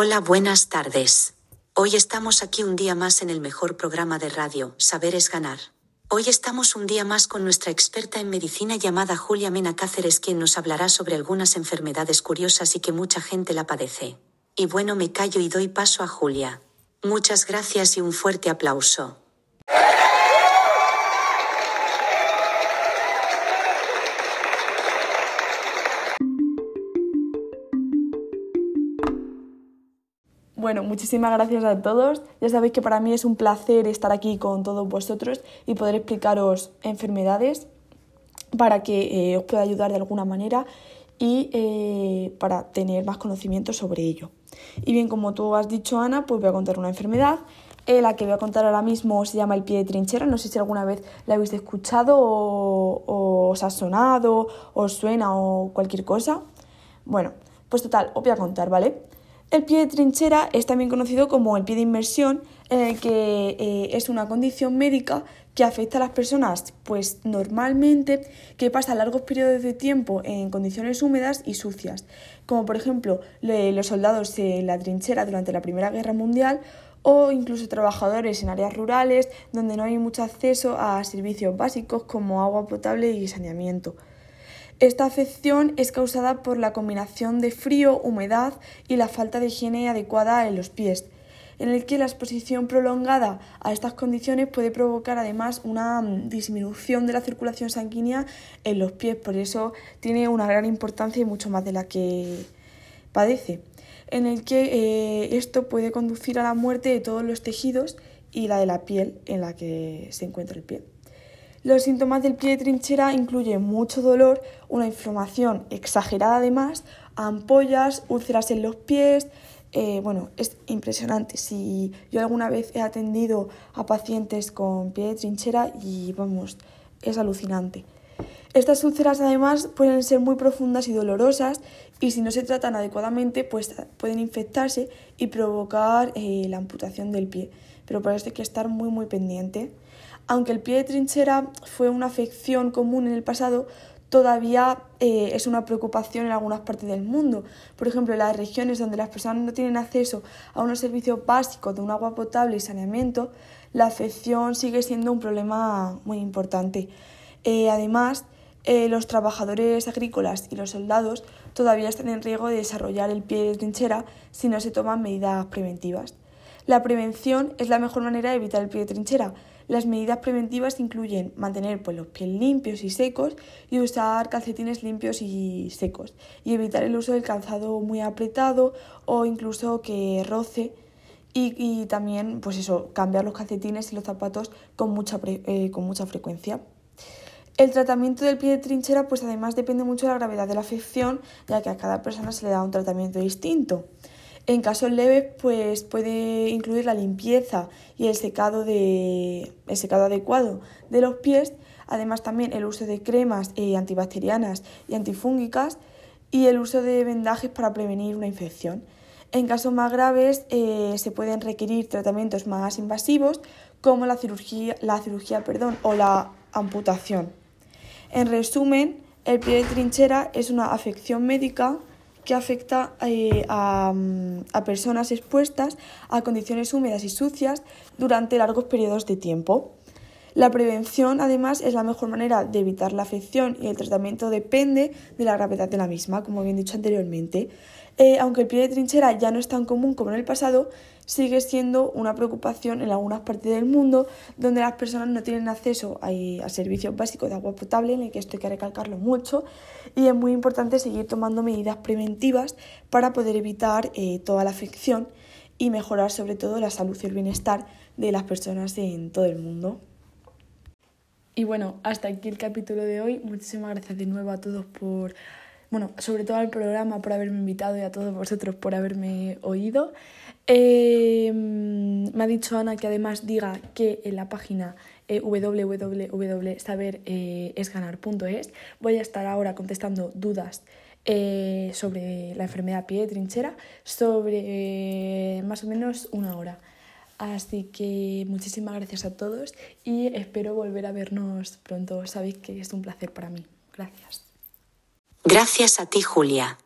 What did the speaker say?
Hola, buenas tardes. Hoy estamos aquí un día más en el mejor programa de radio, Saber es ganar. Hoy estamos un día más con nuestra experta en medicina llamada Julia Mena Cáceres, quien nos hablará sobre algunas enfermedades curiosas y que mucha gente la padece. Y bueno, me callo y doy paso a Julia. Muchas gracias y un fuerte aplauso. Bueno, muchísimas gracias a todos. Ya sabéis que para mí es un placer estar aquí con todos vosotros y poder explicaros enfermedades para que os pueda ayudar de alguna manera y para tener más conocimiento sobre ello. Y bien, como tú has dicho, Ana, pues voy a contar una enfermedad. La que voy a contar ahora mismo se llama el pie de trinchera. No sé si alguna vez la habéis escuchado o os ha sonado, os suena o cualquier cosa. Bueno, pues total, os voy a contar, ¿vale? El pie de trinchera es también conocido como el pie de inmersión, en el que es una condición médica que afecta a las personas, pues normalmente que pasan largos periodos de tiempo en condiciones húmedas y sucias, como por ejemplo los soldados en la trinchera durante la Primera Guerra Mundial o incluso trabajadores en áreas rurales donde no hay mucho acceso a servicios básicos como agua potable y saneamiento. Esta afección es causada por la combinación de frío, humedad y la falta de higiene adecuada en los pies, en el que la exposición prolongada a estas condiciones puede provocar además una disminución de la circulación sanguínea en los pies, por eso tiene una gran importancia y mucho más de la que padece, en el que esto puede conducir a la muerte de todos los tejidos y la de la piel en la que se encuentra el pie. Los síntomas del pie de trinchera incluyen mucho dolor, una inflamación exagerada además, ampollas, úlceras en los pies. Es impresionante. Si yo alguna vez he atendido a pacientes con pie de trinchera y es alucinante. Estas úlceras además pueden ser muy profundas y dolorosas y si no se tratan adecuadamente pues pueden infectarse y provocar la amputación del pie. Pero para esto hay que estar muy muy pendiente. Aunque el pie de trinchera fue una afección común en el pasado, todavía es una preocupación en algunas partes del mundo. Por ejemplo, en las regiones donde las personas no tienen acceso a unos servicios básicos de un agua potable y saneamiento, la afección sigue siendo un problema muy importante. Además, los trabajadores agrícolas y los soldados todavía están en riesgo de desarrollar el pie de trinchera si no se toman medidas preventivas. La prevención es la mejor manera de evitar el pie de trinchera. Las medidas preventivas incluyen mantener los pies limpios y secos y usar calcetines limpios y secos y evitar el uso del calzado muy apretado o incluso que roce y también cambiar los calcetines y los zapatos con mucha frecuencia. El tratamiento del pie de trinchera además depende mucho de la gravedad de la afección, ya que a cada persona se le da un tratamiento distinto. En casos leves puede incluir la limpieza y el secado adecuado de los pies, además también el uso de cremas antibacterianas y antifúngicas y el uso de vendajes para prevenir una infección. En casos más graves se pueden requerir tratamientos más invasivos como la cirugía, o la amputación. En resumen, el pie de trinchera es una afección médica que afecta a personas expuestas a condiciones húmedas y sucias durante largos periodos de tiempo. La prevención, además, es la mejor manera de evitar la afección y el tratamiento depende de la gravedad de la misma, como bien dicho anteriormente. Aunque el pie de trinchera ya no es tan común como en el pasado, sigue siendo una preocupación en algunas partes del mundo donde las personas no tienen acceso a servicios básicos de agua potable, en el que esto hay que recalcarlo mucho, y es muy importante seguir tomando medidas preventivas para poder evitar toda la afección y mejorar sobre todo la salud y el bienestar de las personas en todo el mundo. Y bueno, hasta aquí el capítulo de hoy. Muchísimas gracias de nuevo a todos por... sobre todo al programa por haberme invitado y a todos vosotros por haberme oído. Me ha dicho Ana que además diga que en la página www.saberesganar.es voy a estar ahora contestando dudas sobre la enfermedad pie de trinchera sobre más o menos una hora. Así que muchísimas gracias a todos y espero volver a vernos pronto. Sabéis que es un placer para mí. Gracias. Gracias a ti, Julia.